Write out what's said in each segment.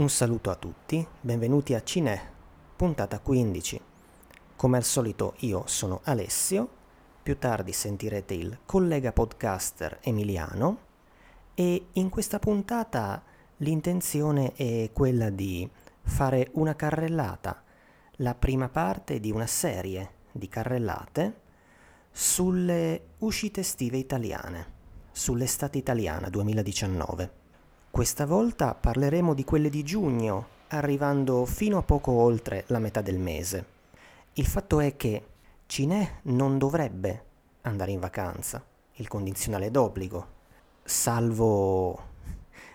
Un saluto a tutti, benvenuti a Cine, puntata 15. Come al solito io sono Alessio, più tardi sentirete il collega podcaster Emiliano e in questa puntata l'intenzione è quella di fare una carrellata, la prima parte di una serie di carrellate sulle uscite estive italiane, sull'estate italiana 2019. Questa volta parleremo di quelle di giugno, arrivando fino a poco oltre la metà del mese. Il fatto è che Cine non dovrebbe andare in vacanza, il condizionale d'obbligo, salvo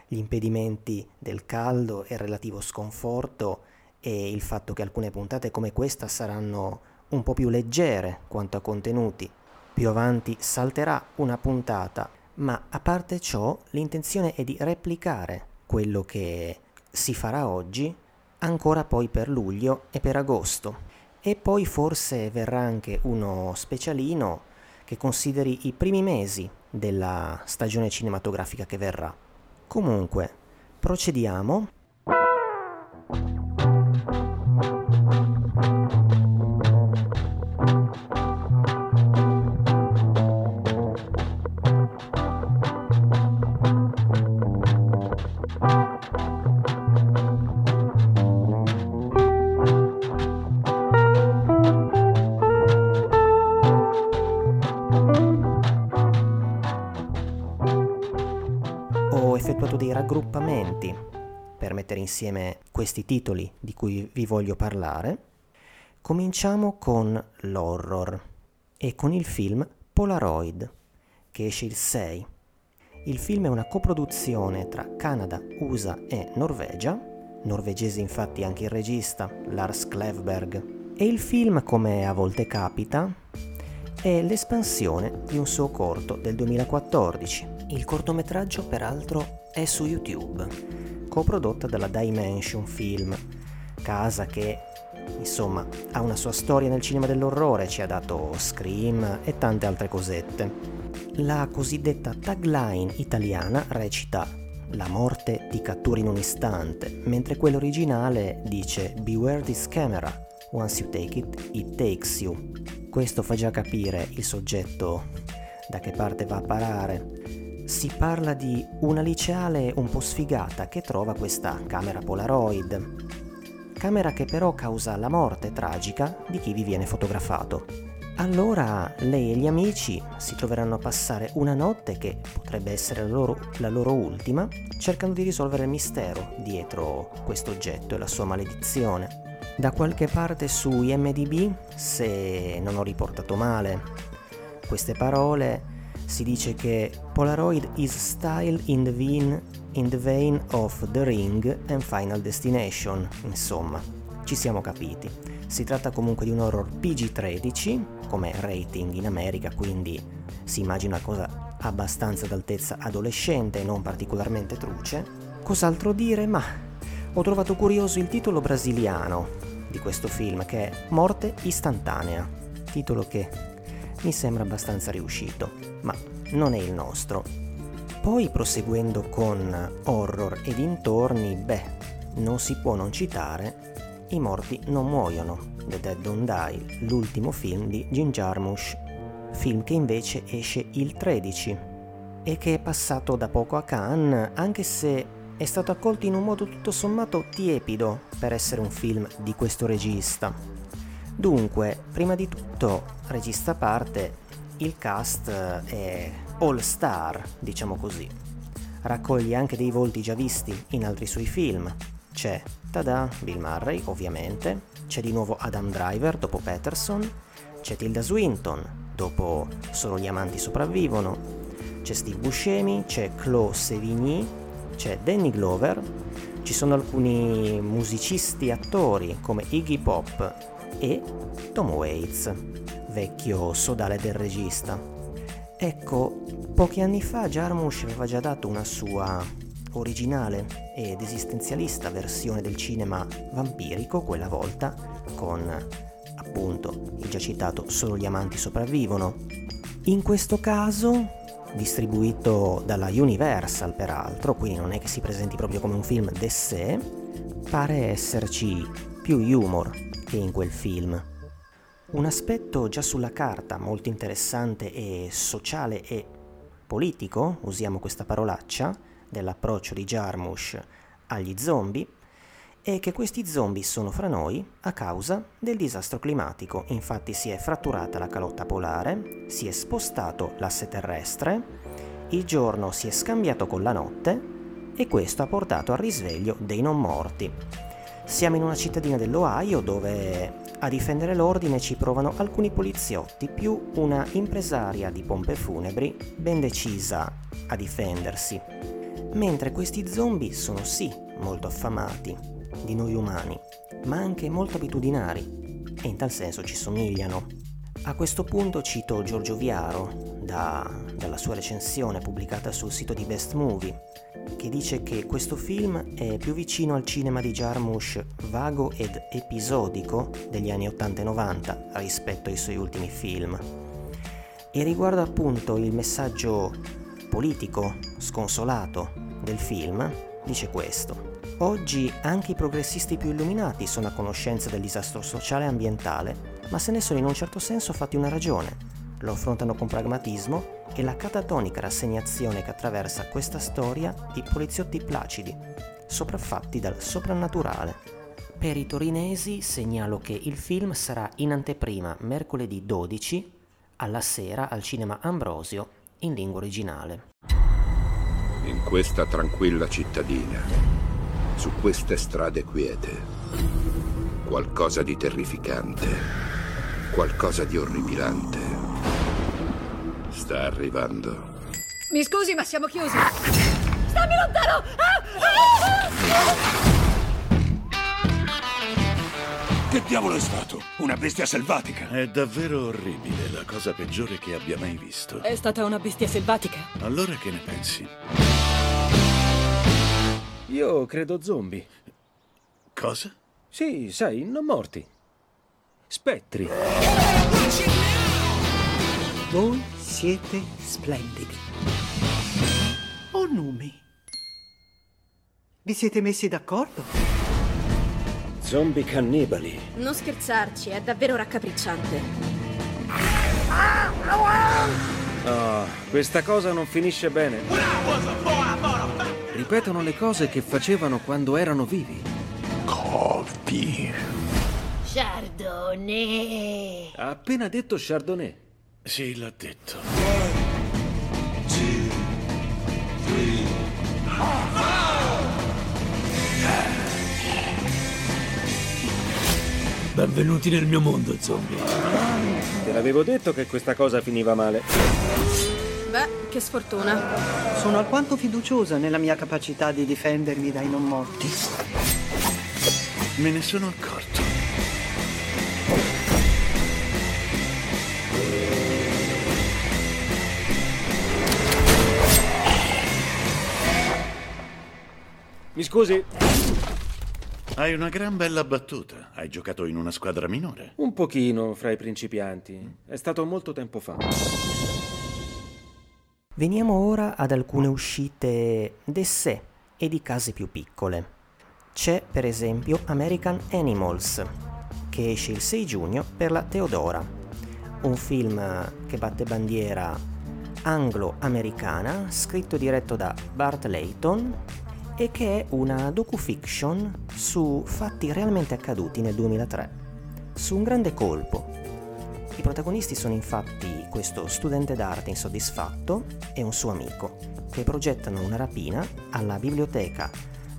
gli impedimenti del caldo e il relativo sconforto e il fatto che alcune puntate come questa saranno un po' più leggere quanto a contenuti. Più avanti salterà una puntata. Ma a parte ciò, l'intenzione è di replicare quello che si farà oggi, ancora poi per luglio e per agosto. E poi forse verrà anche uno specialino che consideri i primi mesi della stagione cinematografica che verrà. Comunque, procediamo. Raggruppamenti per mettere insieme questi titoli di cui vi voglio parlare. Cominciamo con l'horror e con il film Polaroid, che esce il 6. Il film è una coproduzione tra Canada, USA e Norvegia, norvegese infatti anche il regista Lars Klevberg, e il film, come a volte capita, è l'espansione di un suo corto del 2014. Il cortometraggio peraltro è su YouTube, coprodotta dalla Dimension Film, casa che, insomma, ha una sua storia nel cinema dell'orrore, ci ha dato Scream e tante altre cosette. La cosiddetta tagline italiana recita "La morte ti cattura in un istante", mentre quella originale dice "Beware this camera, once you take it, it takes you". Questo fa già capire il soggetto da che parte va a parare. Si parla di una liceale un po' sfigata che trova questa camera Polaroid, camera che però causa la morte tragica di chi vi viene fotografato. Allora lei e gli amici si troveranno a passare una notte che potrebbe essere la loro ultima, cercando di risolvere il mistero dietro questo oggetto e la sua maledizione. Da qualche parte su IMDb, se non ho riportato male queste parole, si dice che Polaroid is styled in the vein of The Ring and Final Destination, insomma, ci siamo capiti. Si tratta comunque di un horror PG-13, come rating in America, quindi si immagina una cosa abbastanza d'altezza adolescente e non particolarmente truce. Cos'altro dire? Ma ho trovato curioso il titolo brasiliano di questo film, che è Morte Istantanea, titolo che mi sembra abbastanza riuscito, ma non è il nostro. Poi, proseguendo con horror e dintorni, non si può non citare I morti non muoiono, The Dead Don't Die, l'ultimo film di Jim Jarmusch, film che invece esce il 13 e che è passato da poco a Cannes, anche se è stato accolto in un modo tutto sommato tiepido per essere un film di questo regista. Dunque, prima di tutto, regista a parte, il cast è all star, diciamo così. Raccoglie anche dei volti già visti in altri suoi film. C'è, tada, Bill Murray, ovviamente. C'è di nuovo Adam Driver, dopo Patterson. C'è Tilda Swinton, dopo Solo gli amanti sopravvivono. C'è Steve Buscemi, c'è Chloë Sevigny, c'è Danny Glover. Ci sono alcuni musicisti attori come Iggy Pop e Tom Waits, vecchio sodale del regista. Ecco, pochi anni fa Jarmusch aveva già dato una sua originale ed esistenzialista versione del cinema vampirico, quella volta con, appunto, il già citato Solo gli amanti sopravvivono. In questo caso distribuito dalla Universal, peraltro, quindi non è che si presenti proprio come un film de sé, pare esserci più humor che in quel film. Un aspetto già sulla carta molto interessante e sociale e politico, usiamo questa parolaccia, dell'approccio di Jarmusch agli zombie, è che questi zombie sono fra noi a causa del disastro climatico. Infatti si è fratturata la calotta polare, si è spostato l'asse terrestre, il giorno si è scambiato con la notte e questo ha portato al risveglio dei non morti. Siamo in una cittadina dell'Ohio dove a difendere l'ordine ci provano alcuni poliziotti più una impresaria di pompe funebri ben decisa a difendersi, mentre questi zombie sono sì molto affamati di noi umani, ma anche molto abitudinari, e in tal senso ci somigliano. A questo punto cito Giorgio Viaro, dalla sua recensione pubblicata sul sito di Best Movie, che dice che questo film è più vicino al cinema di Jarmusch vago ed episodico degli anni 80 e 90 rispetto ai suoi ultimi film, e riguarda appunto il messaggio politico sconsolato del film. Dice questo: oggi anche i progressisti più illuminati sono a conoscenza del disastro sociale e ambientale, ma se ne sono in un certo senso fatti una ragione, lo affrontano con pragmatismo e la catatonica rassegnazione che attraversa questa storia di poliziotti placidi, sopraffatti dal soprannaturale. Per i torinesi segnalo che il film sarà in anteprima mercoledì 12 alla sera al cinema Ambrosio in lingua originale. In questa tranquilla cittadina, su queste strade quiete, qualcosa di terrificante, qualcosa di orripilante sta arrivando. Mi scusi, ma siamo chiusi. Stammi lontano! Che diavolo è stato? Una bestia selvatica? È davvero orribile, la cosa peggiore che abbia mai visto. È stata una bestia selvatica? Allora che ne pensi? Io credo zombie. Cosa? Sì, sai, non morti. Spettri. Voi siete splendidi. O numi? Vi siete messi d'accordo? Zombie cannibali. Non scherzarci, è davvero raccapricciante. Oh, questa cosa non finisce bene. Ripetono le cose che facevano quando erano vivi. Colpi. Chardonnay. Ha appena detto Chardonnay. Sì, l'ha detto. 1, 2, 3. Benvenuti nel mio mondo, zombie. Te l'avevo detto che questa cosa finiva male. Beh, che sfortuna. Sono alquanto fiduciosa nella mia capacità di difendermi dai non morti. Me ne sono accorto. Mi scusi? Hai una gran bella battuta. Hai giocato in una squadra minore? Un pochino, fra i principianti. È stato molto tempo fa. Veniamo ora ad alcune uscite d'essè e di case più piccole. C'è per esempio American Animals, che esce il 6 giugno per la Teodora, un film che batte bandiera anglo-americana, scritto e diretto da Bart Layton e che è una docufiction su fatti realmente accaduti nel 2003, su un grande colpo. I protagonisti sono infatti questo studente d'arte insoddisfatto e un suo amico, che progettano una rapina alla biblioteca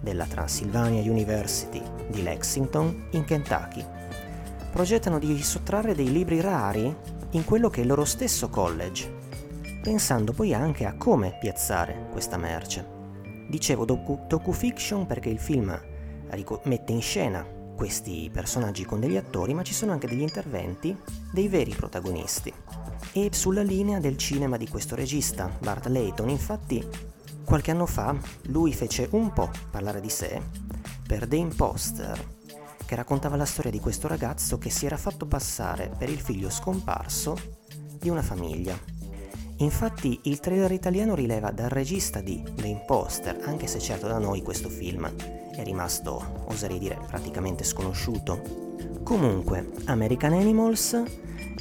della Transylvania University di Lexington in Kentucky. Progettano di sottrarre dei libri rari in quello che è il loro stesso college, pensando poi anche a come piazzare questa merce. Dicevo docufiction perché il film mette in scena questi personaggi con degli attori, ma ci sono anche degli interventi dei veri protagonisti. E sulla linea del cinema di questo regista, Bart Layton, infatti, qualche anno fa lui fece un po' parlare di sé per The Imposter, che raccontava la storia di questo ragazzo che si era fatto passare per il figlio scomparso di una famiglia. Infatti il trailer italiano rileva dal regista di The Imposter, anche se certo da noi questo film è rimasto, oserei dire, praticamente sconosciuto. Comunque, American Animals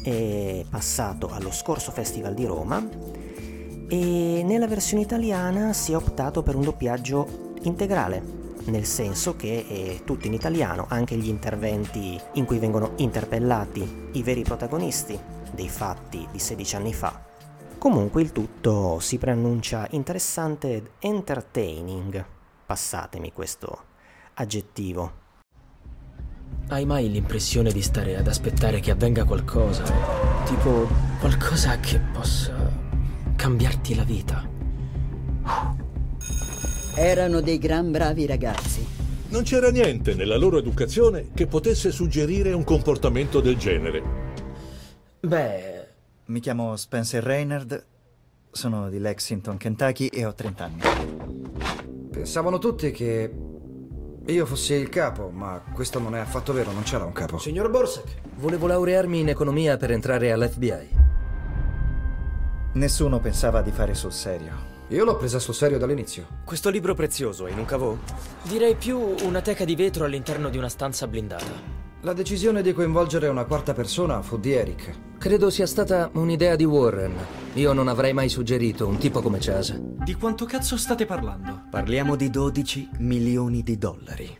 è passato allo scorso Festival di Roma e nella versione italiana si è optato per un doppiaggio integrale, nel senso che è tutto in italiano, anche gli interventi in cui vengono interpellati i veri protagonisti dei fatti di 16 anni fa. Comunque il tutto si preannuncia interessante ed entertaining, passatemi questo aggettivo. Hai mai l'impressione di stare ad aspettare che avvenga qualcosa? Tipo qualcosa che possa cambiarti la vita? Erano dei gran bravi ragazzi. Non c'era niente nella loro educazione che potesse suggerire un comportamento del genere. Beh, mi chiamo Spencer Reynard, sono di Lexington, Kentucky e ho 30 anni. Pensavano tutti che io fossi il capo, ma questo non è affatto vero, non c'era un capo. Signor Borsec, volevo laurearmi in economia per entrare all'FBI. Nessuno pensava di fare sul serio. Io l'ho presa sul serio dall'inizio. Questo libro prezioso è in un caveau? Direi più una teca di vetro all'interno di una stanza blindata. La decisione di coinvolgere una quarta persona fu di Eric. Credo sia stata un'idea di Warren. Io non avrei mai suggerito un tipo come Chase. Di quanto cazzo state parlando? Parliamo di 12 milioni di dollari.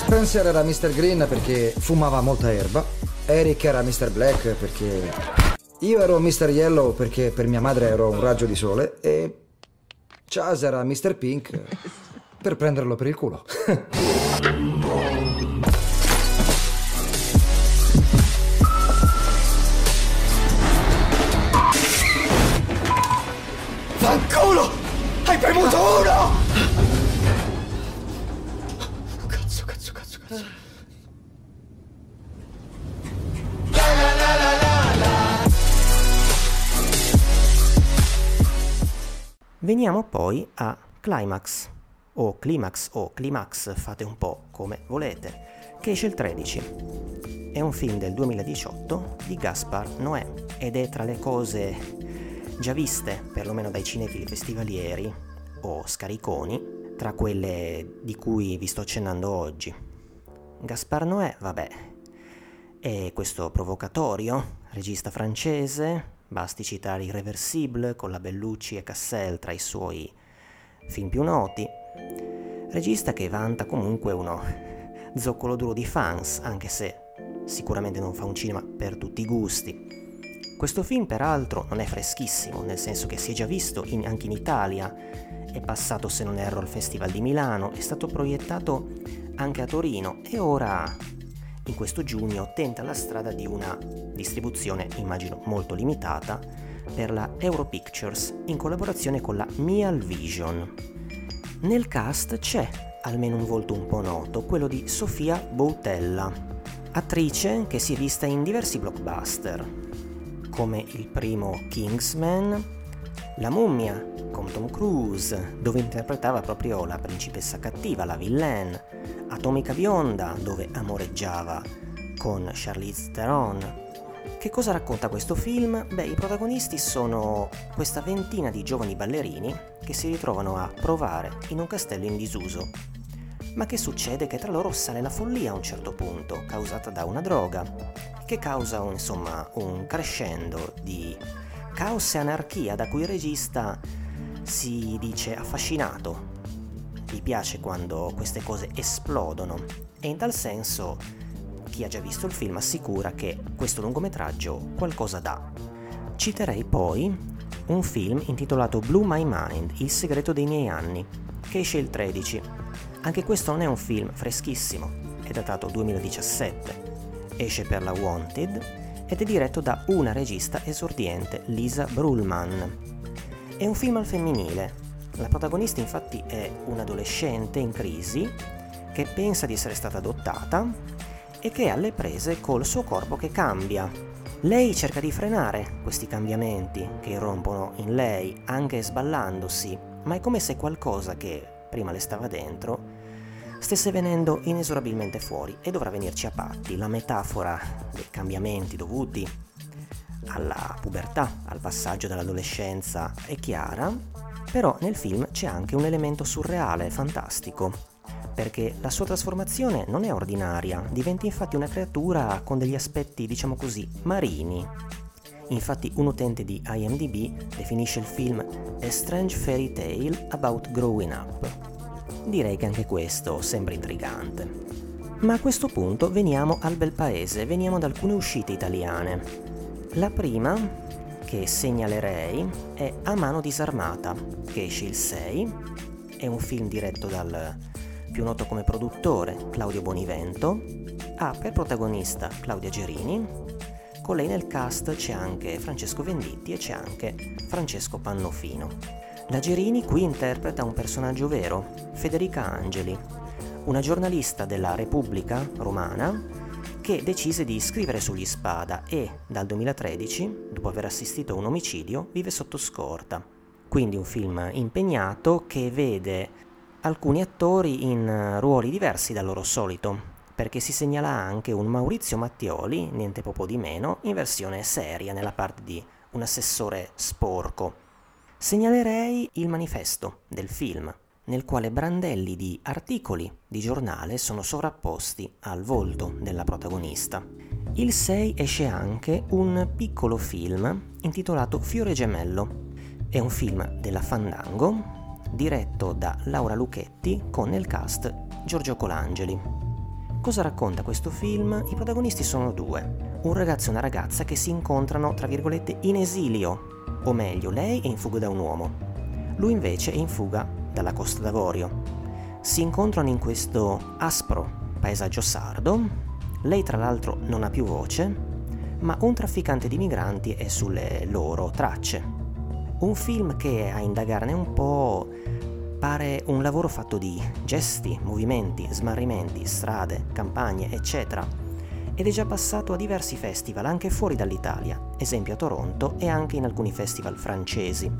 Spencer era Mr. Green perché fumava molta erba. Eric era Mr. Black perché... Io ero Mr. Yellow perché per mia madre ero un raggio di sole. E Chase era Mr. Pink per prenderlo per il culo. Fanculo! Hai premuto uno! Cazzo. Veniamo poi a Climax, o Climax fate un po' come volete, che esce il 13. È un film del 2018 di Gaspar Noé ed è tra le cose già viste, perlomeno dai cinefili festivalieri o scariconi, tra quelle di cui vi sto accennando oggi. Gaspar Noé, vabbè, è questo provocatorio, regista francese. Basti citare Irreversible con la Bellucci e Cassel tra i suoi film più noti. Regista che vanta comunque uno zoccolo duro di fans, anche se sicuramente non fa un cinema per tutti i gusti. Questo film peraltro non è freschissimo, nel senso che si è già visto anche in Italia, è passato se non erro al Festival di Milano, è stato proiettato anche a Torino e ora... in questo giugno tenta la strada di una distribuzione, immagino molto limitata, per la Europictures in collaborazione con la Mial Vision. Nel cast c'è almeno un volto un po' noto, quello di Sofia Boutella, attrice che si è vista in diversi blockbuster, come il primo Kingsman, La mummia con Tom Cruise, dove interpretava proprio la principessa cattiva, la villain, Atomica bionda, dove amoreggiava con Charlize Theron. Che cosa racconta questo film? Beh, i protagonisti sono questa ventina di giovani ballerini che si ritrovano a provare in un castello in disuso. Ma che succede? Che tra loro sale la follia a un certo punto, causata da una droga, che causa un crescendo di caos e anarchia da cui il regista si dice affascinato. Gli piace quando queste cose esplodono e in tal senso chi ha già visto il film assicura che questo lungometraggio qualcosa dà. Citerei poi un film intitolato Blew My Mind, Il segreto dei miei anni, che esce il 13. Anche questo non è un film freschissimo, è datato 2017, esce per la Wanted ed è diretto da una regista esordiente, Lisa Brühlmann. È un film al femminile. La protagonista infatti è un'adolescente in crisi che pensa di essere stata adottata e che è alle prese col suo corpo che cambia. Lei cerca di frenare questi cambiamenti che irrompono in lei, anche sballandosi, ma è come se qualcosa che prima le stava dentro stesse venendo inesorabilmente fuori e dovrà venirci a patti. La metafora dei cambiamenti dovuti alla pubertà, al passaggio dall'adolescenza, è chiara, però nel film c'è anche un elemento surreale, fantastico, perché la sua trasformazione non è ordinaria, diventa infatti una creatura con degli aspetti, diciamo così, marini. Infatti un utente di IMDb definisce il film A Strange Fairy Tale About Growing Up. Direi che anche questo sembra intrigante. Ma a questo punto veniamo al bel paese, veniamo ad alcune uscite italiane. La prima che segnalerei è A mano disarmata, che esce il 6, è un film diretto dal più noto come produttore Claudio Bonivento, ha per protagonista Claudia Gerini, con lei nel cast c'è anche Francesco Venditti e c'è anche Francesco Pannofino. La Gerini qui interpreta un personaggio vero, Federica Angeli, una giornalista della Repubblica Romana, che decise di scrivere sugli Spada e, dal 2013, dopo aver assistito a un omicidio, vive sotto scorta. Quindi un film impegnato che vede alcuni attori in ruoli diversi dal loro solito, perché si segnala anche un Maurizio Mattioli, niente poco di meno, in versione seria nella parte di un assessore sporco. Segnalerei il manifesto del film, nel quale brandelli di articoli di giornale sono sovrapposti al volto della protagonista. Il 6 esce anche un piccolo film intitolato Fiore Gemello. È un film della Fandango, diretto da Laura Luchetti con nel cast Giorgio Colangeli. Cosa racconta questo film? I protagonisti sono due, un ragazzo e una ragazza che si incontrano, tra virgolette, in esilio, o meglio, lei è in fuga da un uomo, lui invece è in fuga dalla Costa d'Avorio. Si incontrano in questo aspro paesaggio sardo, lei tra l'altro non ha più voce, ma un trafficante di migranti è sulle loro tracce. Un film che, a indagarne un po', pare un lavoro fatto di gesti, movimenti, smarrimenti, strade, campagne, eccetera, ed è già passato a diversi festival anche fuori dall'Italia, esempio a Toronto e anche in alcuni festival francesi.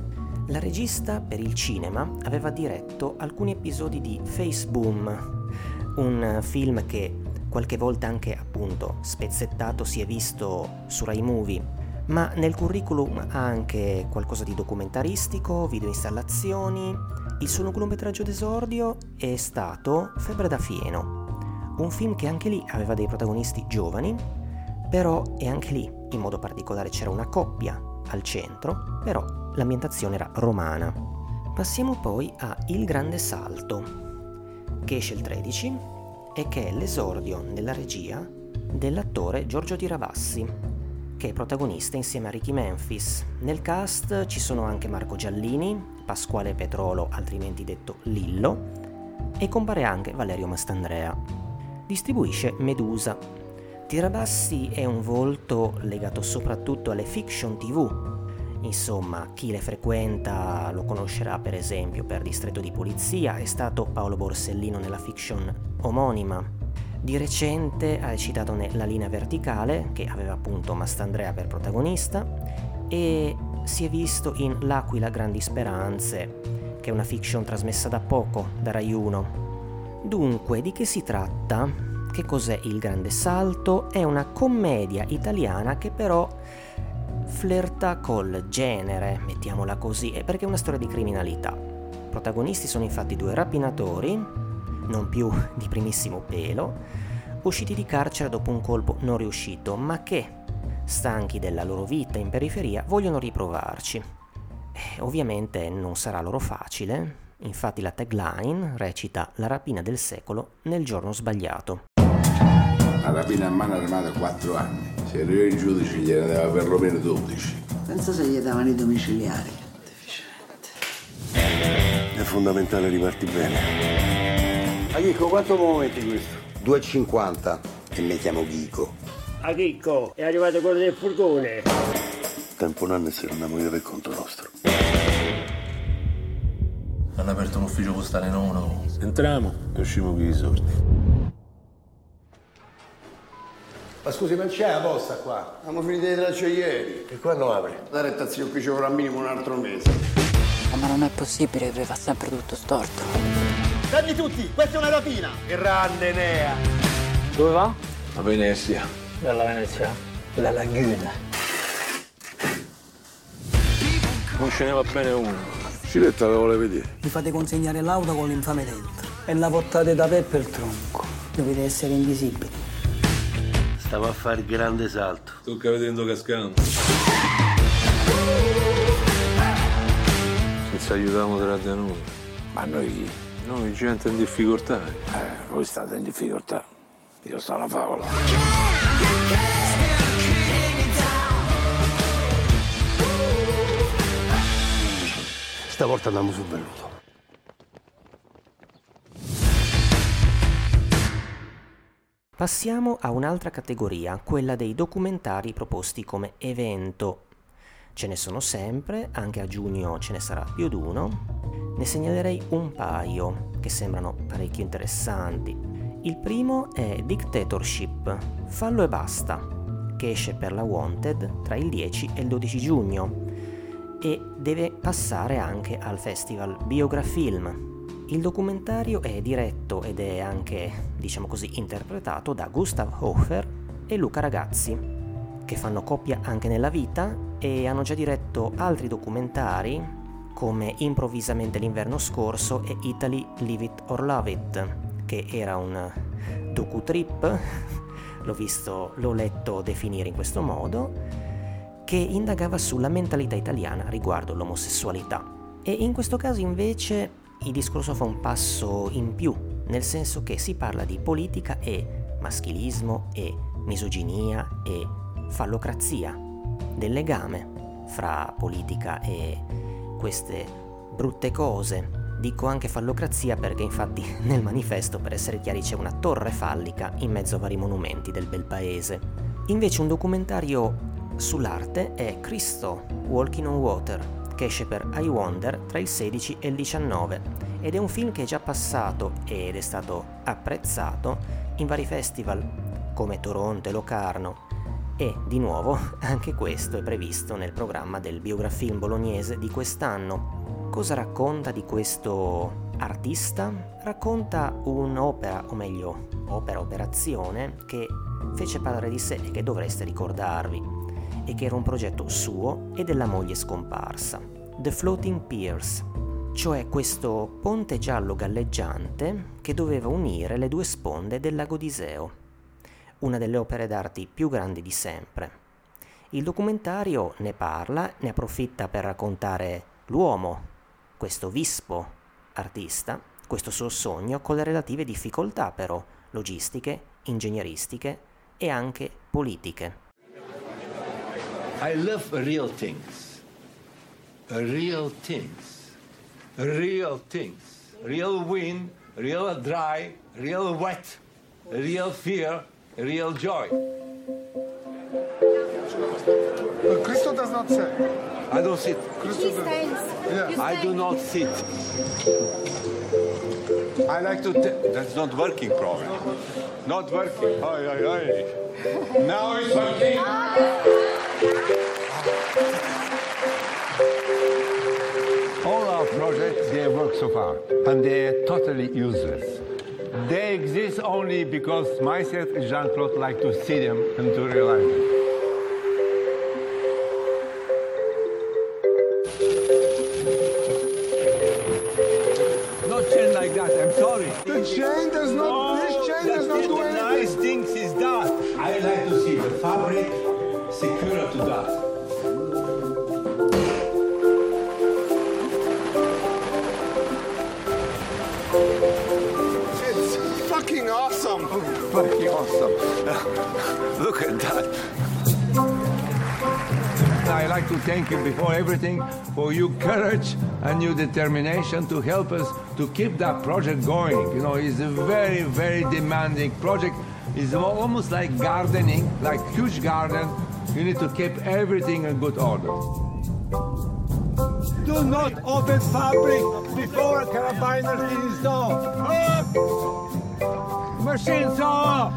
La regista per il cinema aveva diretto alcuni episodi di Face Boom, un film che qualche volta anche appunto spezzettato si è visto su Rai Movie, ma nel curriculum ha anche qualcosa di documentaristico, videoinstallazioni. Il suo lungometraggio d'esordio è stato Febbre da fieno, un film che anche lì aveva dei protagonisti giovani, però e anche lì in modo particolare c'era una coppia al centro, però l'ambientazione era romana. Passiamo poi a Il grande salto, che esce il 13 e che è l'esordio nella regia dell'attore Giorgio Di Ravassi, che è protagonista insieme a Ricky Memphis. Nel cast ci sono anche Marco Giallini, Pasquale Petrolo, altrimenti detto Lillo, e compare anche Valerio Mastandrea. Distribuisce Medusa. Di Ravassi è un volto legato soprattutto alle fiction tv, insomma chi le frequenta lo conoscerà per esempio per Distretto di Polizia, è stato Paolo Borsellino nella fiction omonima, di recente ha recitato nella Linea Verticale che aveva appunto Mastandrea per protagonista e si è visto in L'Aquila Grandi Speranze, che è una fiction trasmessa da poco da Rai 1. Dunque, di che si tratta? Che cos'è Il grande salto? È una commedia italiana che però flirta col genere, mettiamola così, è perché è una storia di criminalità. Protagonisti sono infatti due rapinatori, non più di primissimo pelo, usciti di carcere dopo un colpo non riuscito, ma che, stanchi della loro vita in periferia, vogliono riprovarci. Ovviamente non sarà loro facile, infatti la tagline recita la rapina del secolo nel giorno sbagliato. La rapina a mano armata 4 anni, se arriva il giudice gliene dava perlomeno 12. Pensa se gli davano i domiciliari. Deficiente. È fondamentale riparti bene. A Chicco quanto me metti questo? 2,50 e mi chiamo Chicco. A Chicco è arrivato quello del furgone. Tempo un anno e se non andiamo io per conto nostro. Hanno aperto un ufficio postale 9. Entriamo e usciamo qui i sordi. Ma scusi, ma c'è la posta qua? Abbiamo finito le tracce ieri. E qua non apre? La retta zio, qui ci vorrà minimo un altro mese. Ma non è possibile che fa sempre tutto storto. Danni tutti, questa è una rapina! Grande Nea! Dove va? A Venezia. Dalla Venezia? La laguna. non ce ne va bene uno. Ciletta la vuole vedere. Mi fate consegnare l'auto con l'infame dentro e la portate da te per tronco. Dovete essere invisibili. Stava a fare il grande salto. Tocca vedendo cascando. Se ci aiutiamo sarà da noi. Ma noi chi? Noi gente in difficoltà. Voi state in difficoltà. Io sto alla favola. Stavolta andiamo sul velluto. Passiamo a un'altra categoria, quella dei documentari proposti come evento. Ce ne sono sempre, anche a giugno ce ne sarà più di uno. Ne segnalerei un paio, che sembrano parecchio interessanti. Il primo è Dictatorship, Fallo e basta, che esce per la Wanted tra il 10 e il 12 giugno e deve passare anche al festival Biografilm. Il documentario è diretto ed è anche, diciamo così, interpretato da Gustav Hofer e Luca Ragazzi, che fanno coppia anche nella vita e hanno già diretto altri documentari come Improvvisamente l'inverno scorso e Italy Live It or Love It, che era un docu-trip, l'ho letto definire in questo modo, che indagava sulla mentalità italiana riguardo l'omosessualità. E in questo caso invece il discorso fa un passo in più, nel senso che si parla di politica e maschilismo e misoginia e fallocrazia, del legame fra politica e queste brutte cose. Dico anche fallocrazia perché infatti nel manifesto, per essere chiari, c'è una torre fallica in mezzo a vari monumenti del bel paese. Invece un documentario sull'arte è Cristo Walking on Water, che esce per I Wonder tra il 16 e il 19 ed è un film che è già passato ed è stato apprezzato in vari festival come Toronto e Locarno. E, di nuovo, anche questo è previsto nel programma del Biografilm bolognese di quest'anno. Cosa racconta di questo artista? Racconta un'opera, o meglio, operazione, che fece parlare di sé e che dovreste ricordarvi, e che era un progetto suo e della moglie scomparsa. The Floating Piers, cioè questo ponte giallo galleggiante che doveva unire le due sponde del lago di Iseo. Una delle opere d'arte più grandi di sempre. Il documentario ne parla, ne approfitta per raccontare l'uomo, questo vispo artista, questo suo sogno con le relative difficoltà però, logistiche, ingegneristiche e anche politiche. I love real things. Real things. Real things. Real wind, real dry, real wet, real fear. Real joy. Christo does not sit. I don't sit. Christo stands. Yeah. I do not sit. I like to. That's not working, probably. Not working. Oi, oi, oi. Now it's working. All our projects, they work so far, and they're totally useless. They exist only because myself and Jean-Claude like to see them and to realize them. Not chain like that, I'm sorry. The chain does not, no, this chain does not do anything. The nice things is that. I like to see the fabric secure to that. Awesome! Oh, fucking awesome! Look at that! I like to thank you before everything for your courage and your determination to help us to keep that project going. You know, it's a very, very demanding project. It's almost like gardening, like huge garden. You need to keep everything in good order. Do not open fabric before a carabiner is done. Oh! Machine saw!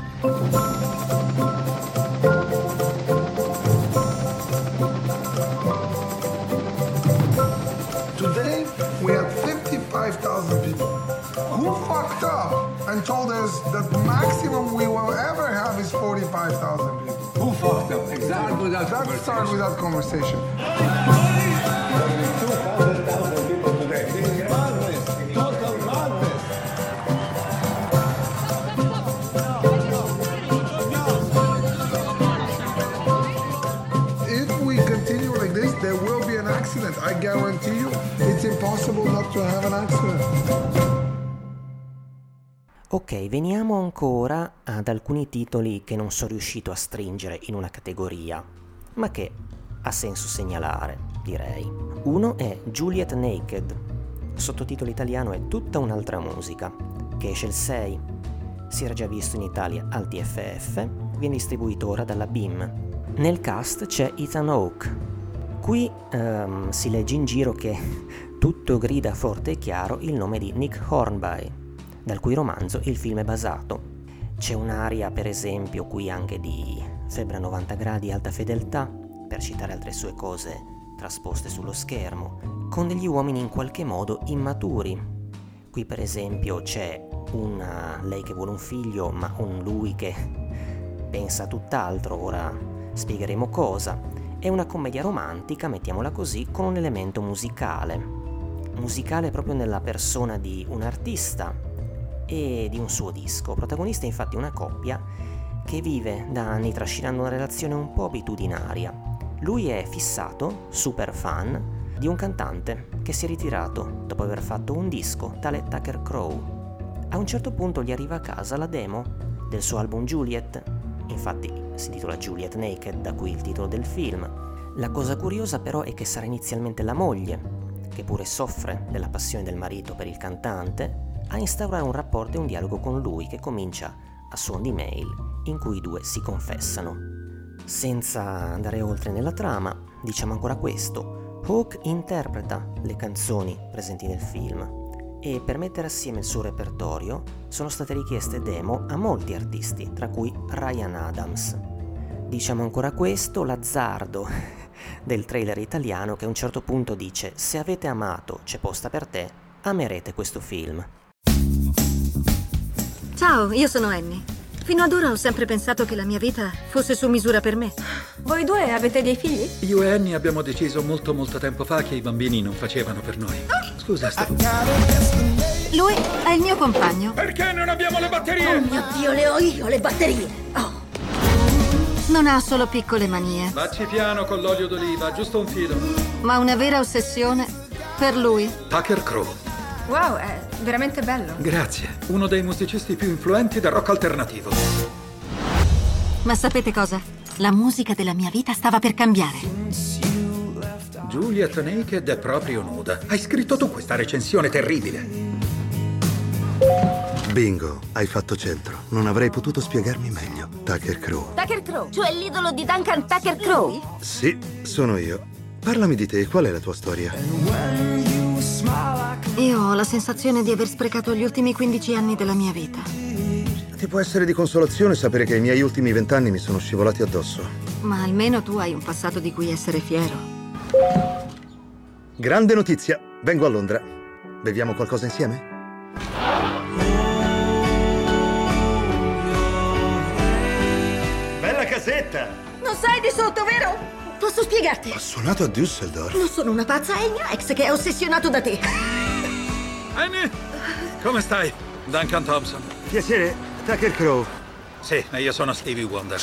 Today, we have 55,000 people who fucked up and told us that the maximum we will ever have is 45,000 people. Who fucked up? Exactly. That started without conversation. you, it's impossible not to have an answer. Ok, veniamo ancora ad alcuni titoli che non sono riuscito a stringere in una categoria, ma che ha senso segnalare, direi. Uno è Juliet Naked, sottotitolo italiano è Tutta un'altra musica, che esce il 6. Si era già visto in Italia al TFF, viene distribuito ora dalla BIM. Nel cast c'è Ethan Hawke. Qui si legge in giro che tutto grida forte e chiaro il nome di Nick Hornby, dal cui romanzo il film è basato. C'è un'aria, per esempio, qui anche di Febbre a 90 gradi, Alta fedeltà, per citare altre sue cose trasposte sullo schermo, con degli uomini in qualche modo immaturi. Qui, per esempio, c'è una lei che vuole un figlio, ma un lui che pensa a tutt'altro, ora spiegheremo cosa. È una commedia romantica, mettiamola così, con un elemento musicale proprio nella persona di un artista e di un suo disco. Protagonista è infatti una coppia che vive da anni trascinando una relazione un po' abitudinaria. Lui è fissato, super fan, di un cantante che si è ritirato dopo aver fatto un disco, tale Tucker Crow. A un certo punto gli arriva a casa la demo del suo album Juliet, infatti si titola Juliet Naked, da qui il titolo del film. La cosa curiosa però è che sarà inizialmente la moglie, che pure soffre della passione del marito per il cantante, a instaurare un rapporto e un dialogo con lui che comincia a suon di mail, in cui i due si confessano. Senza andare oltre nella trama, diciamo ancora questo: Hawke interpreta le canzoni presenti nel film e per mettere assieme il suo repertorio sono state richieste demo a molti artisti, tra cui Ryan Adams. Diciamo ancora questo, l'azzardo del trailer italiano che a un certo punto dice: se avete amato C'è posta per te, amerete questo film. Ciao, io sono Annie. Fino ad ora ho sempre pensato che la mia vita fosse su misura per me. Voi due avete dei figli? Io e Annie abbiamo deciso molto tempo fa che i bambini non facevano per noi. Scusa, stavo... Lui è il mio compagno. Perché non abbiamo le batterie? Oh mio Dio, le ho io le batterie! Oh. Non ha solo piccole manie. Vacci piano con l'olio d'oliva, giusto un filo. Ma una vera ossessione per lui. Tucker Crow. Wow, è veramente bello. Grazie, uno dei musicisti più influenti del rock alternativo. Ma sapete cosa? La musica della mia vita stava per cambiare. Juliet Naked è proprio nuda. Hai scritto tu questa recensione terribile. Bingo, hai fatto centro. Non avrei potuto spiegarmi meglio. Tucker Crow. Tucker Crow, cioè l'idolo di Duncan Tucker Crow? Sì, sono io. Parlami di te, qual è la tua storia? Io ho la sensazione di aver sprecato gli ultimi 15 anni della mia vita. Ti può essere di consolazione sapere che i miei ultimi 20 anni mi sono scivolati addosso. Ma almeno tu hai un passato di cui essere fiero. Grande notizia, vengo a Londra. Beviamo qualcosa insieme? Bella casetta! Non sai di sotto, vero? Posso spiegarti? Ho suonato a Düsseldorf. Non sono una pazza, è il mio ex che è ossessionato da te. Annie, come stai? Duncan Thompson. Piacere, Tucker Crow. Sì, e io sono Stevie Wonder.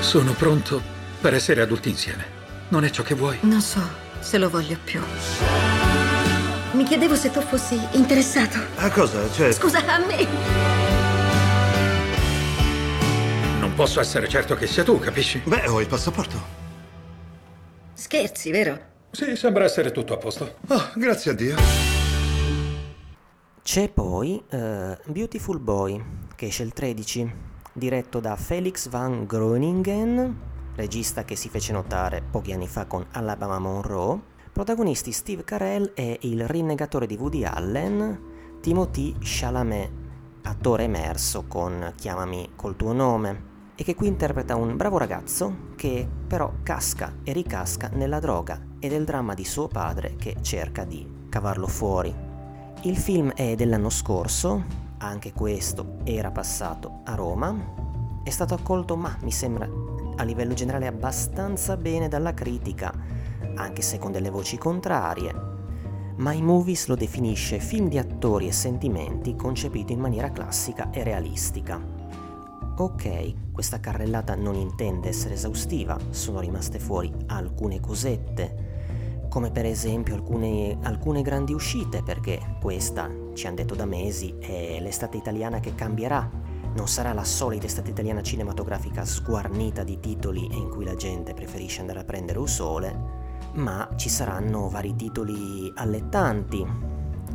Sono pronto per essere adulti insieme. Non è ciò che vuoi? Non so se lo voglio più. Mi chiedevo se tu fossi interessato. A cosa? Cioè... Scusa, a me. Non posso essere certo che sia tu, capisci? Beh, ho il passaporto. Scherzi, vero? Sì, sembra essere tutto a posto. Oh, grazie a Dio. C'è poi Beautiful Boy, che esce il 13, diretto da Felix van Groeningen, regista che si fece notare pochi anni fa con Alabama Monroe. Protagonisti Steve Carell e il rinnegatore di Woody Allen, Timothée Chalamet, attore emerso con Chiamami col tuo nome, e che qui interpreta un bravo ragazzo che però casca e ricasca nella droga e del dramma di suo padre che cerca di cavarlo fuori. Il film è dell'anno scorso, anche questo era passato a Roma, è stato accolto, ma mi sembra a livello generale abbastanza bene dalla critica, anche se con delle voci contrarie, ma iMovies lo definisce film di attori e sentimenti concepito in maniera classica e realistica. Ok, questa carrellata non intende essere esaustiva, sono rimaste fuori alcune cosette, come per esempio alcune grandi uscite, perché questa, ci hanno detto da mesi, è l'estate italiana che cambierà. Non sarà la solita estate italiana cinematografica sguarnita di titoli e in cui la gente preferisce andare a prendere un sole, ma ci saranno vari titoli allettanti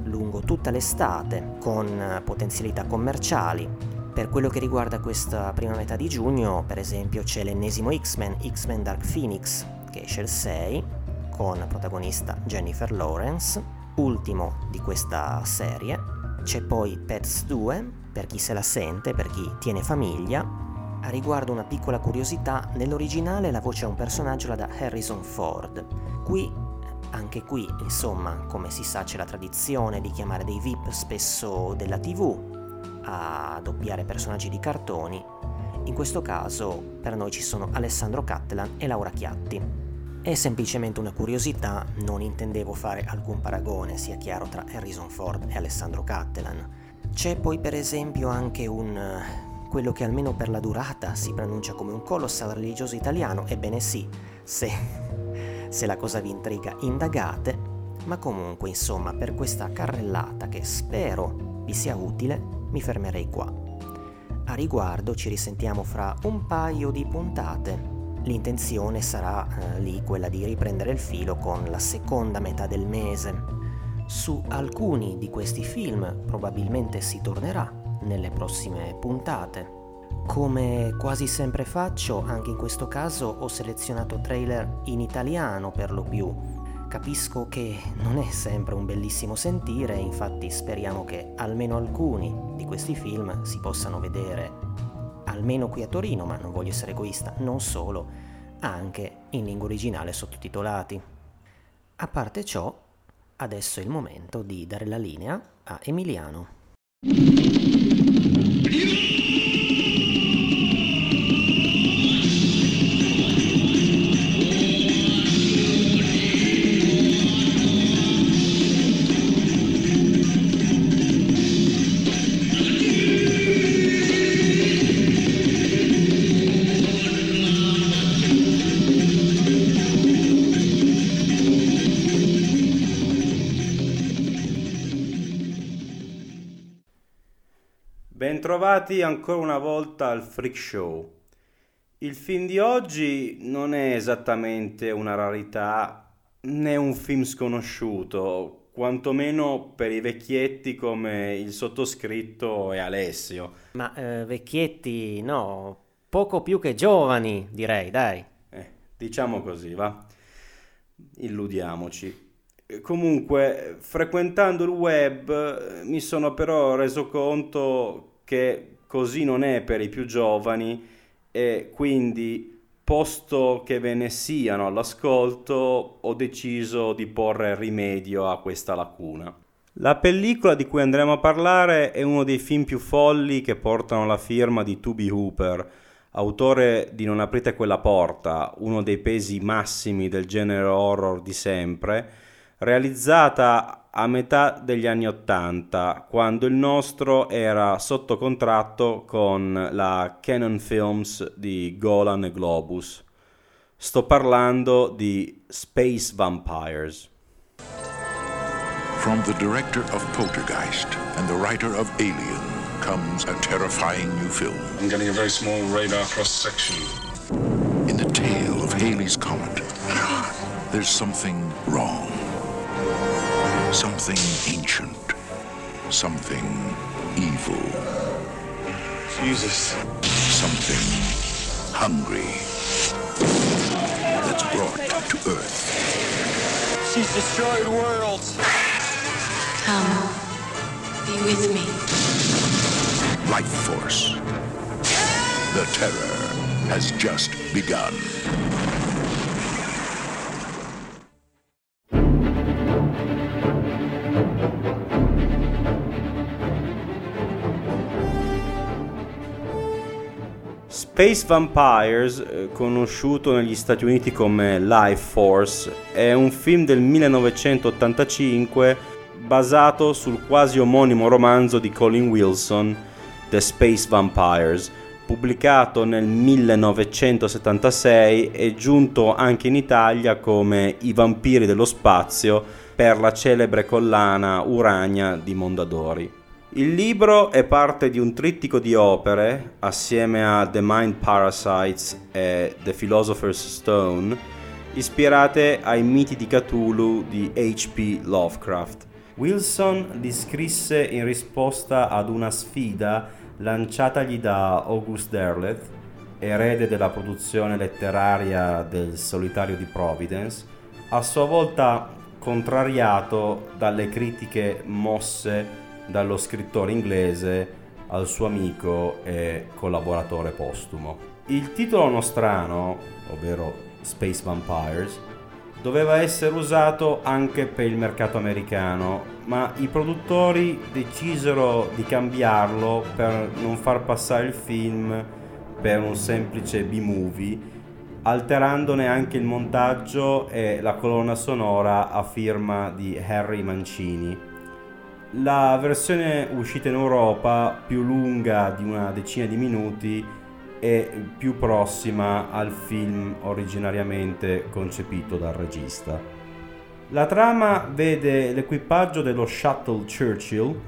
lungo tutta l'estate, con potenzialità commerciali. Per quello che riguarda questa prima metà di giugno, per esempio, c'è l'ennesimo X-Men Dark Phoenix, che esce il 6, con protagonista Jennifer Lawrence, ultimo di questa serie. C'è poi Pets 2, per chi se la sente, per chi tiene famiglia. A riguardo una piccola curiosità, nell'originale la voce a un personaggio la dà Harrison Ford. Anche qui, insomma, come si sa, c'è la tradizione di chiamare dei VIP, spesso della TV, a doppiare personaggi di cartoni. In questo caso per noi ci sono Alessandro Cattelan e Laura Chiatti. È semplicemente una curiosità, non intendevo fare alcun paragone, sia chiaro, tra Harrison Ford e Alessandro Cattelan. C'è poi per esempio anche quello che almeno per la durata si pronuncia come un colossal religioso italiano, ebbene sì, se la cosa vi intriga indagate, ma comunque insomma per questa carrellata che spero vi sia utile mi fermerei qua. A riguardo ci risentiamo fra un paio di puntate. L'intenzione sarà lì quella di riprendere il filo con la seconda metà del mese. Su alcuni di questi film probabilmente si tornerà nelle prossime puntate. Come quasi sempre faccio, anche in questo caso ho selezionato trailer in italiano per lo più. Capisco che non è sempre un bellissimo sentire, infatti speriamo che almeno alcuni di questi film si possano vedere almeno qui a Torino, ma non voglio essere egoista, non solo, anche in lingua originale sottotitolati. A parte ciò, adesso è il momento di dare la linea a Emiliano. Bentrovati ancora una volta al Freak Show. Il film di oggi non è esattamente una rarità né un film sconosciuto, quantomeno per i vecchietti come il sottoscritto e Alessio. Ma vecchietti no, poco più che giovani direi, dai. Diciamo così, va? Illudiamoci. Comunque, frequentando il web mi sono però reso conto che così non è per i più giovani e quindi, posto che ve ne siano all'ascolto, ho deciso di porre rimedio a questa lacuna. La pellicola di cui andremo a parlare è uno dei film più folli che portano la firma di Tobe Hooper, autore di Non aprite quella porta, uno dei pesi massimi del genere horror di sempre, realizzata a metà degli anni '80, quando il nostro era sotto contratto con la Cannon Films di Golan e Globus. Sto parlando di Space Vampires. From the director of Poltergeist and the writer of Alien comes a terrifying new film. I'm getting a very small radar cross section. In the tale of Halley's Comet, there's something wrong. Something ancient, something evil, Jesus. Something hungry that's brought to Earth. She's destroyed worlds. Come, be with me. Life force. The terror has just begun. Space Vampires, conosciuto negli Stati Uniti come Life Force, è un film del 1985 basato sul quasi omonimo romanzo di Colin Wilson, The Space Vampires, pubblicato nel 1976 e giunto anche in Italia come I vampiri dello spazio per la celebre collana Urania di Mondadori. Il libro è parte di un trittico di opere, assieme a The Mind Parasites e The Philosopher's Stone, ispirate ai miti di Cthulhu di H.P. Lovecraft. Wilson li scrisse in risposta ad una sfida lanciatagli da August Derleth, erede della produzione letteraria del Solitario di Providence, a sua volta contrariato dalle critiche mosse dallo scrittore inglese al suo amico e collaboratore postumo. Il titolo nostrano, ovvero Space Vampires, doveva essere usato anche per il mercato americano, ma i produttori decisero di cambiarlo per non far passare il film per un semplice B-movie, alterandone anche il montaggio e la colonna sonora a firma di Harry Mancini. La versione uscita in Europa, più lunga di una decina di minuti, è più prossima al film originariamente concepito dal regista. La trama vede l'equipaggio dello Shuttle Churchill,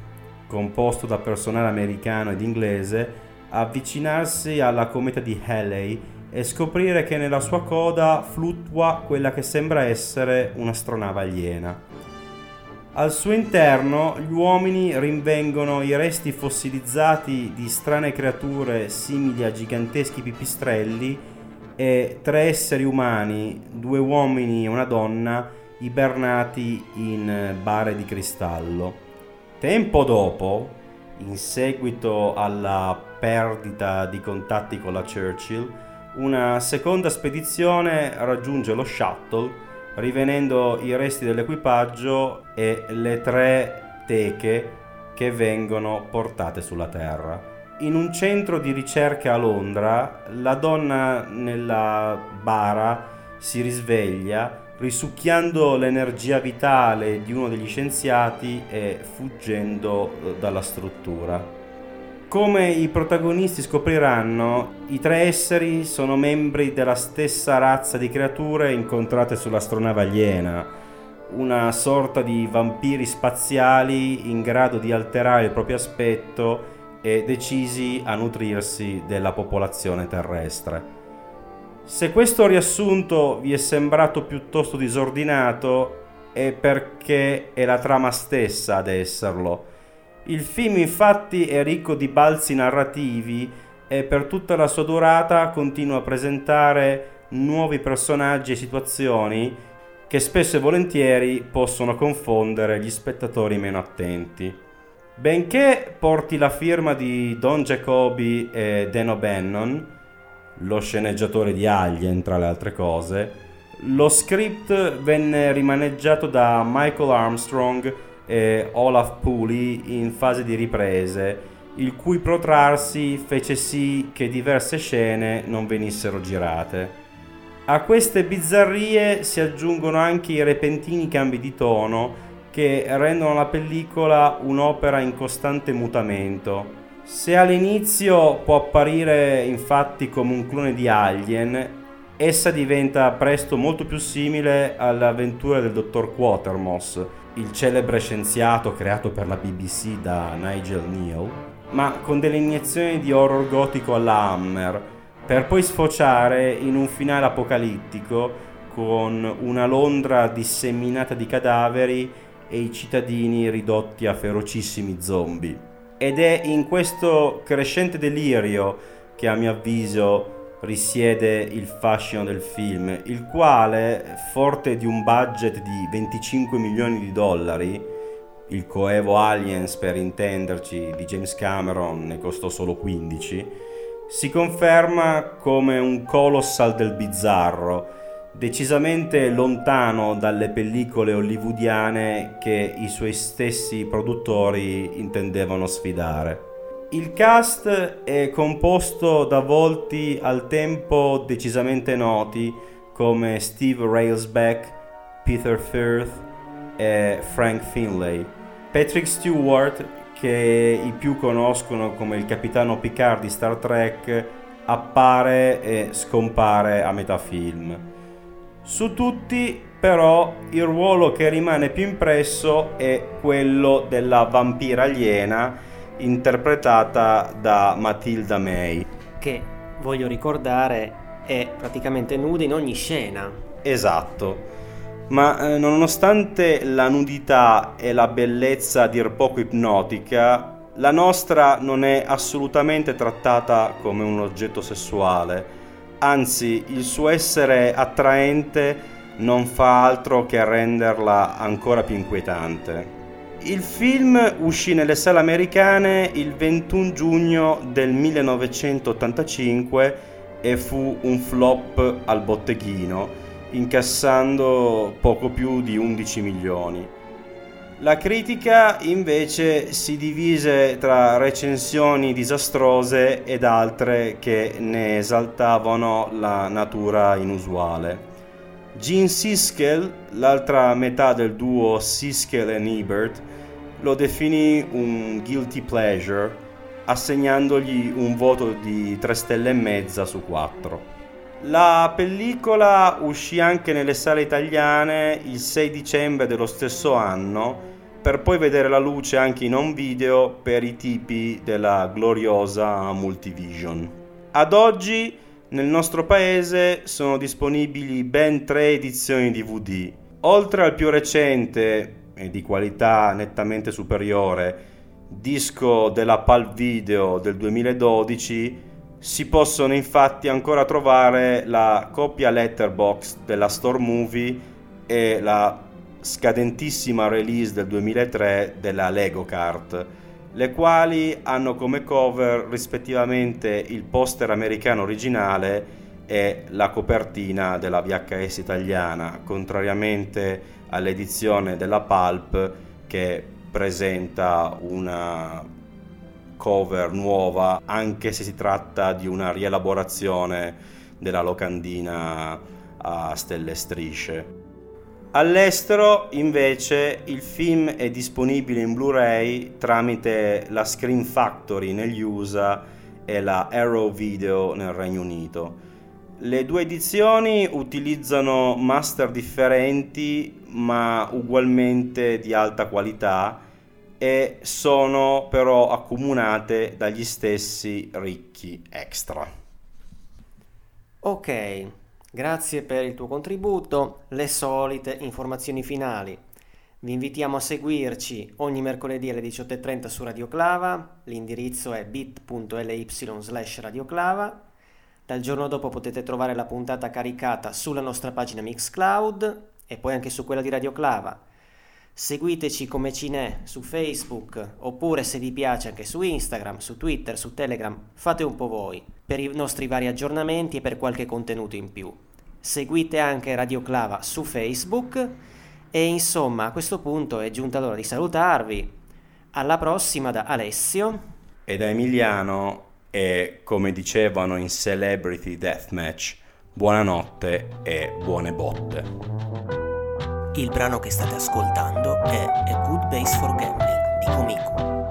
composto da personale americano ed inglese, avvicinarsi alla cometa di Halley e scoprire che nella sua coda fluttua quella che sembra essere un'astronave aliena. Al suo interno gli uomini rinvengono i resti fossilizzati di strane creature simili a giganteschi pipistrelli e tre esseri umani, due uomini e una donna, ibernati in bare di cristallo. Tempo dopo, in seguito alla perdita di contatti con la Churchill, una seconda spedizione raggiunge lo shuttle, rivenendo i resti dell'equipaggio e le tre teche che vengono portate sulla Terra. In un centro di ricerca a Londra, la donna nella bara si risveglia, risucchiando l'energia vitale di uno degli scienziati e fuggendo dalla struttura. Come i protagonisti scopriranno, i tre esseri sono membri della stessa razza di creature incontrate sull'astronave aliena, una sorta di vampiri spaziali in grado di alterare il proprio aspetto e decisi a nutrirsi della popolazione terrestre. Se questo riassunto vi è sembrato piuttosto disordinato, è perché è la trama stessa ad esserlo. Il film infatti è ricco di balzi narrativi e per tutta la sua durata continua a presentare nuovi personaggi e situazioni che spesso e volentieri possono confondere gli spettatori meno attenti. Benché porti la firma di Don Jacoby e Dan O'Bannon, lo sceneggiatore di Alien tra le altre cose, lo script venne rimaneggiato da Michael Armstrong e Olaf Pooley in fase di riprese, il cui protrarsi fece sì che diverse scene non venissero girate. A queste bizzarrie si aggiungono anche i repentini cambi di tono che rendono la pellicola un'opera in costante mutamento. Se all'inizio può apparire infatti come un clone di Alien, essa diventa presto molto più simile all'avventura del dottor Quatermass, il celebre scienziato creato per la BBC da Nigel Neal, ma con delle iniezioni di horror gotico alla Hammer, per poi sfociare in un finale apocalittico con una Londra disseminata di cadaveri e i cittadini ridotti a ferocissimi zombie. Ed è in questo crescente delirio che a mio avviso risiede il fascino del film, il quale, forte di un budget di 25 milioni di dollari, il coevo Aliens per intenderci di James Cameron ne costò solo 15, si conferma come un colossal del bizzarro, decisamente lontano dalle pellicole hollywoodiane che i suoi stessi produttori intendevano sfidare. Il cast è composto da volti al tempo decisamente noti come Steve Railsback, Peter Firth e Frank Finlay. Patrick Stewart, che i più conoscono come il capitano Picard di Star Trek, appare e scompare a metà film. Su tutti, però, il ruolo che rimane più impresso è quello della vampira aliena, interpretata da Matilda May, che, voglio ricordare, è praticamente nuda in ogni scena. Esatto. Ma nonostante la nudità e la bellezza a dir poco ipnotica, la nostra non è assolutamente trattata come un oggetto sessuale. Anzi, il suo essere attraente non fa altro che renderla ancora più inquietante. Il film uscì nelle sale americane il 21 giugno del 1985 e fu un flop al botteghino, incassando poco più di 11 milioni. La critica invece si divise tra recensioni disastrose ed altre che ne esaltavano la natura inusuale. Gene Siskel, l'altra metà del duo Siskel e Ebert, lo definì un guilty pleasure, assegnandogli un voto di 3,5 su 4. La pellicola uscì anche nelle sale italiane il 6 dicembre dello stesso anno, per poi vedere la luce anche in home video per i tipi della gloriosa Multivision. Ad oggi nel nostro paese sono disponibili ben 3 edizioni DVD. Oltre al più recente e di qualità nettamente superiore disco della Pulp Video del 2012, si possono infatti ancora trovare la copia letterbox della Store Movie e la scadentissima release del 2003 della Lego Kart, le quali hanno come cover rispettivamente il poster americano originale e la copertina della VHS italiana, contrariamente all'edizione della Pulp che presenta una cover nuova, anche se si tratta di una rielaborazione della locandina a stelle e strisce. All'estero invece il film è disponibile in Blu-ray tramite la Screen Factory negli USA e la Arrow Video nel Regno Unito. Le due edizioni utilizzano master differenti ma ugualmente di alta qualità e sono però accomunate dagli stessi ricchi extra. Ok, grazie per il tuo contributo, le solite informazioni finali. Vi invitiamo a seguirci ogni mercoledì alle 18:30 su Radioclava, l'indirizzo è bit.ly/radioclava. Dal giorno dopo potete trovare la puntata caricata sulla nostra pagina Mixcloud e poi anche su quella di Radioclava. Seguiteci come Cinè su Facebook, oppure se vi piace anche su Instagram, su Twitter, su Telegram, fate un po' voi, per i nostri vari aggiornamenti e per qualche contenuto in più. Seguite anche Radioclava su Facebook e insomma a questo punto è giunta l'ora di salutarvi. Alla prossima da Alessio e da Emiliano e, come dicevano in Celebrity Deathmatch, buonanotte e buone botte. Il brano che state ascoltando è A Good Base for Gambling di Comico.